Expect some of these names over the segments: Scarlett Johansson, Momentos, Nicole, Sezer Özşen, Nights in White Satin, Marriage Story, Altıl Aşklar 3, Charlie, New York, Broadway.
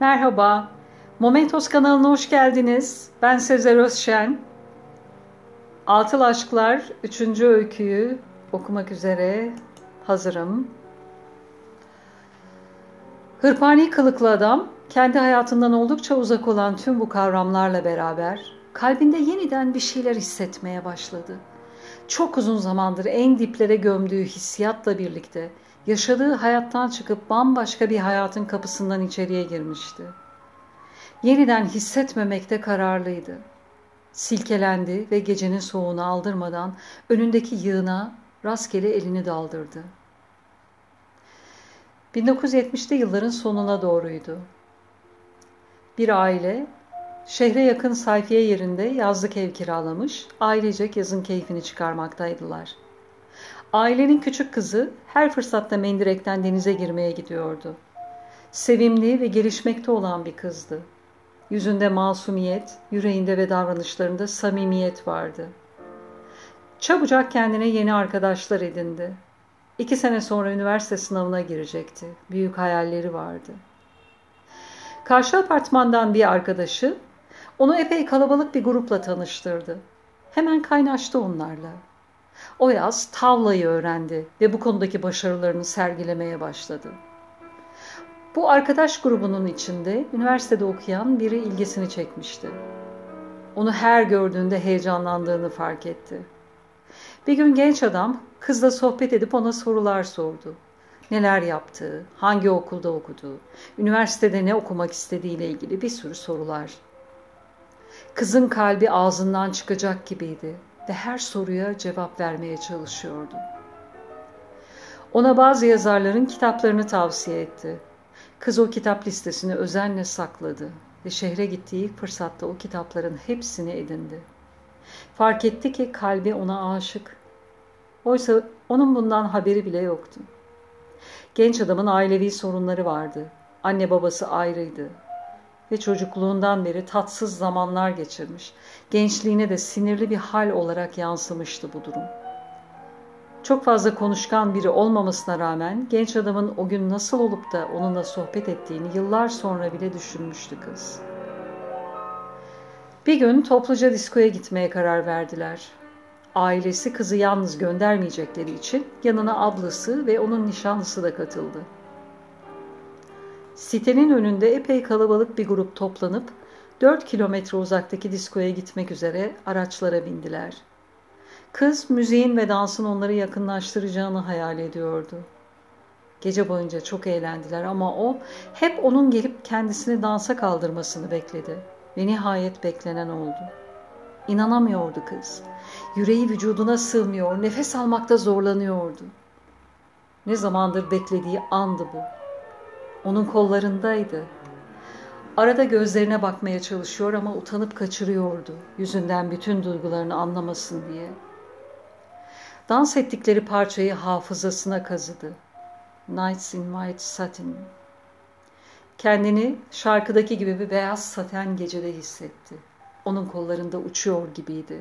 Merhaba, Momentos kanalına hoş geldiniz. Ben Sezer Özşen. Altıl Aşklar 3. öyküyü okumak üzere hazırım. Hırpani kılıklı adam, kendi hayatından oldukça uzak olan tüm bu kavramlarla beraber kalbinde yeniden bir şeyler hissetmeye başladı. Çok uzun zamandır en diplere gömdüğü hissiyatla birlikte yaşadığı hayattan çıkıp bambaşka bir hayatın kapısından içeriye girmişti. Yeniden hissetmemekte kararlıydı. Silkelendi ve gecenin soğuğunu aldırmadan önündeki yığına rastgele elini daldırdı. 1970'li yılların sonuna doğruydu. Bir aile şehre yakın sayfiye yerinde yazlık ev kiralamış, ailecek yazın keyfini çıkarmaktaydılar. Ailenin küçük kızı her fırsatta mendirekten denize girmeye gidiyordu. Sevimli ve gelişmekte olan bir kızdı. Yüzünde masumiyet, yüreğinde ve davranışlarında samimiyet vardı. Çabucak kendine yeni arkadaşlar edindi. 2 sene sonra üniversite sınavına girecekti. Büyük hayalleri vardı. Karşı apartmandan bir arkadaşı onu epey kalabalık bir grupla tanıştırdı. Hemen kaynaştı onlarla. O yaz tavlayı öğrendi ve bu konudaki başarılarını sergilemeye başladı. Bu arkadaş grubunun içinde üniversitede okuyan biri ilgisini çekmişti. Onu her gördüğünde heyecanlandığını fark etti. Bir gün genç adam kızla sohbet edip ona sorular sordu. Neler yaptığı, hangi okulda okuduğu, üniversitede ne okumak istediğiyle ilgili bir sürü sorular. Kızın kalbi ağzından çıkacak gibiydi ve her soruya cevap vermeye çalışıyordu. Ona bazı yazarların kitaplarını tavsiye etti. Kız o kitap listesini özenle sakladı ve şehre gittiği ilk fırsatta o kitapların hepsini edindi. Fark etti ki kalbi ona aşık. Oysa onun bundan haberi bile yoktu. Genç adamın ailevi sorunları vardı. Anne babası ayrıydı ve çocukluğundan beri tatsız zamanlar geçirmiş. Gençliğine de sinirli bir hal olarak yansımıştı bu durum. Çok fazla konuşkan biri olmamasına rağmen genç adamın o gün nasıl olup da onunla sohbet ettiğini yıllar sonra bile düşünmüştü kız. Bir gün topluca diskoya gitmeye karar verdiler. Ailesi kızı yalnız göndermeyecekleri için yanına ablası ve onun nişanlısı da katıldı. Sitenin önünde epey kalabalık bir grup toplanıp 4 kilometre uzaktaki diskoya gitmek üzere araçlara bindiler. Kız müziğin ve dansın onları yakınlaştıracağını hayal ediyordu. Gece boyunca çok eğlendiler ama o hep onun gelip kendisini dansa kaldırmasını bekledi ve nihayet beklenen oldu. İnanamıyordu kız. Yüreği vücuduna sığmıyor, nefes almakta zorlanıyordu. Ne zamandır beklediği andı bu. Onun kollarındaydı. Arada gözlerine bakmaya çalışıyor ama utanıp kaçırıyordu, yüzünden bütün duygularını anlamasın diye. Dans ettikleri parçayı hafızasına kazıdı. Nights in White Satin. Kendini şarkıdaki gibi bir beyaz saten gecede hissetti. Onun kollarında uçuyor gibiydi.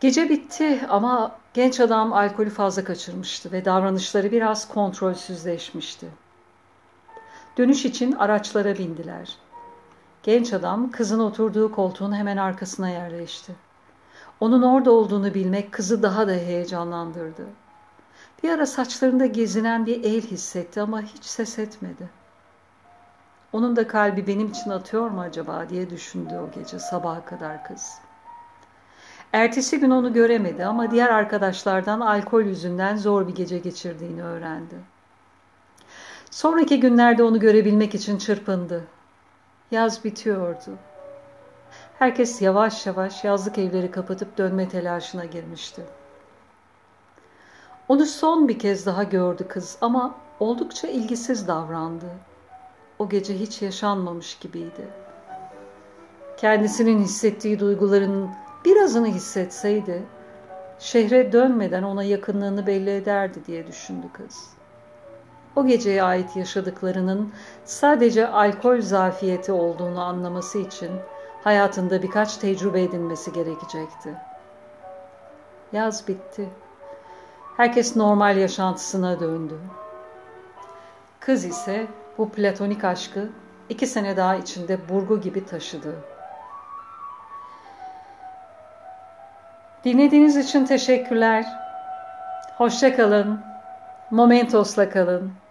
Gece bitti ama genç adam alkolü fazla kaçırmıştı ve davranışları biraz kontrolsüzleşmişti. Dönüş için araçlara bindiler. Genç adam kızın oturduğu koltuğun hemen arkasına yerleşti. Onun orada olduğunu bilmek kızı daha da heyecanlandırdı. Bir ara saçlarında gezinen bir el hissetti ama hiç ses etmedi. Onun da kalbi benim için atıyor mu acaba diye düşündü o gece sabaha kadar kız. Ertesi gün onu göremedi ama diğer arkadaşlardan alkol yüzünden zor bir gece geçirdiğini öğrendi. Sonraki günlerde onu görebilmek için çırpındı. Yaz bitiyordu. Herkes yavaş yavaş yazlık evleri kapatıp dönme telaşına girmişti. Onu son bir kez daha gördü kız ama oldukça ilgisiz davrandı. O gece hiç yaşanmamış gibiydi. Kendisinin hissettiği duyguların birazını hissetseydi, şehre dönmeden ona yakınlığını belli ederdi diye düşündü kız. O geceye ait yaşadıklarının sadece alkol zafiyeti olduğunu anlaması için hayatında birkaç tecrübe edinmesi gerekecekti. Yaz bitti. Herkes normal yaşantısına döndü. Kız ise bu platonik aşkı 2 sene daha içinde burgu gibi taşıdı. Dinlediğiniz için teşekkürler. Hoşça kalın. Momentos'la kalın.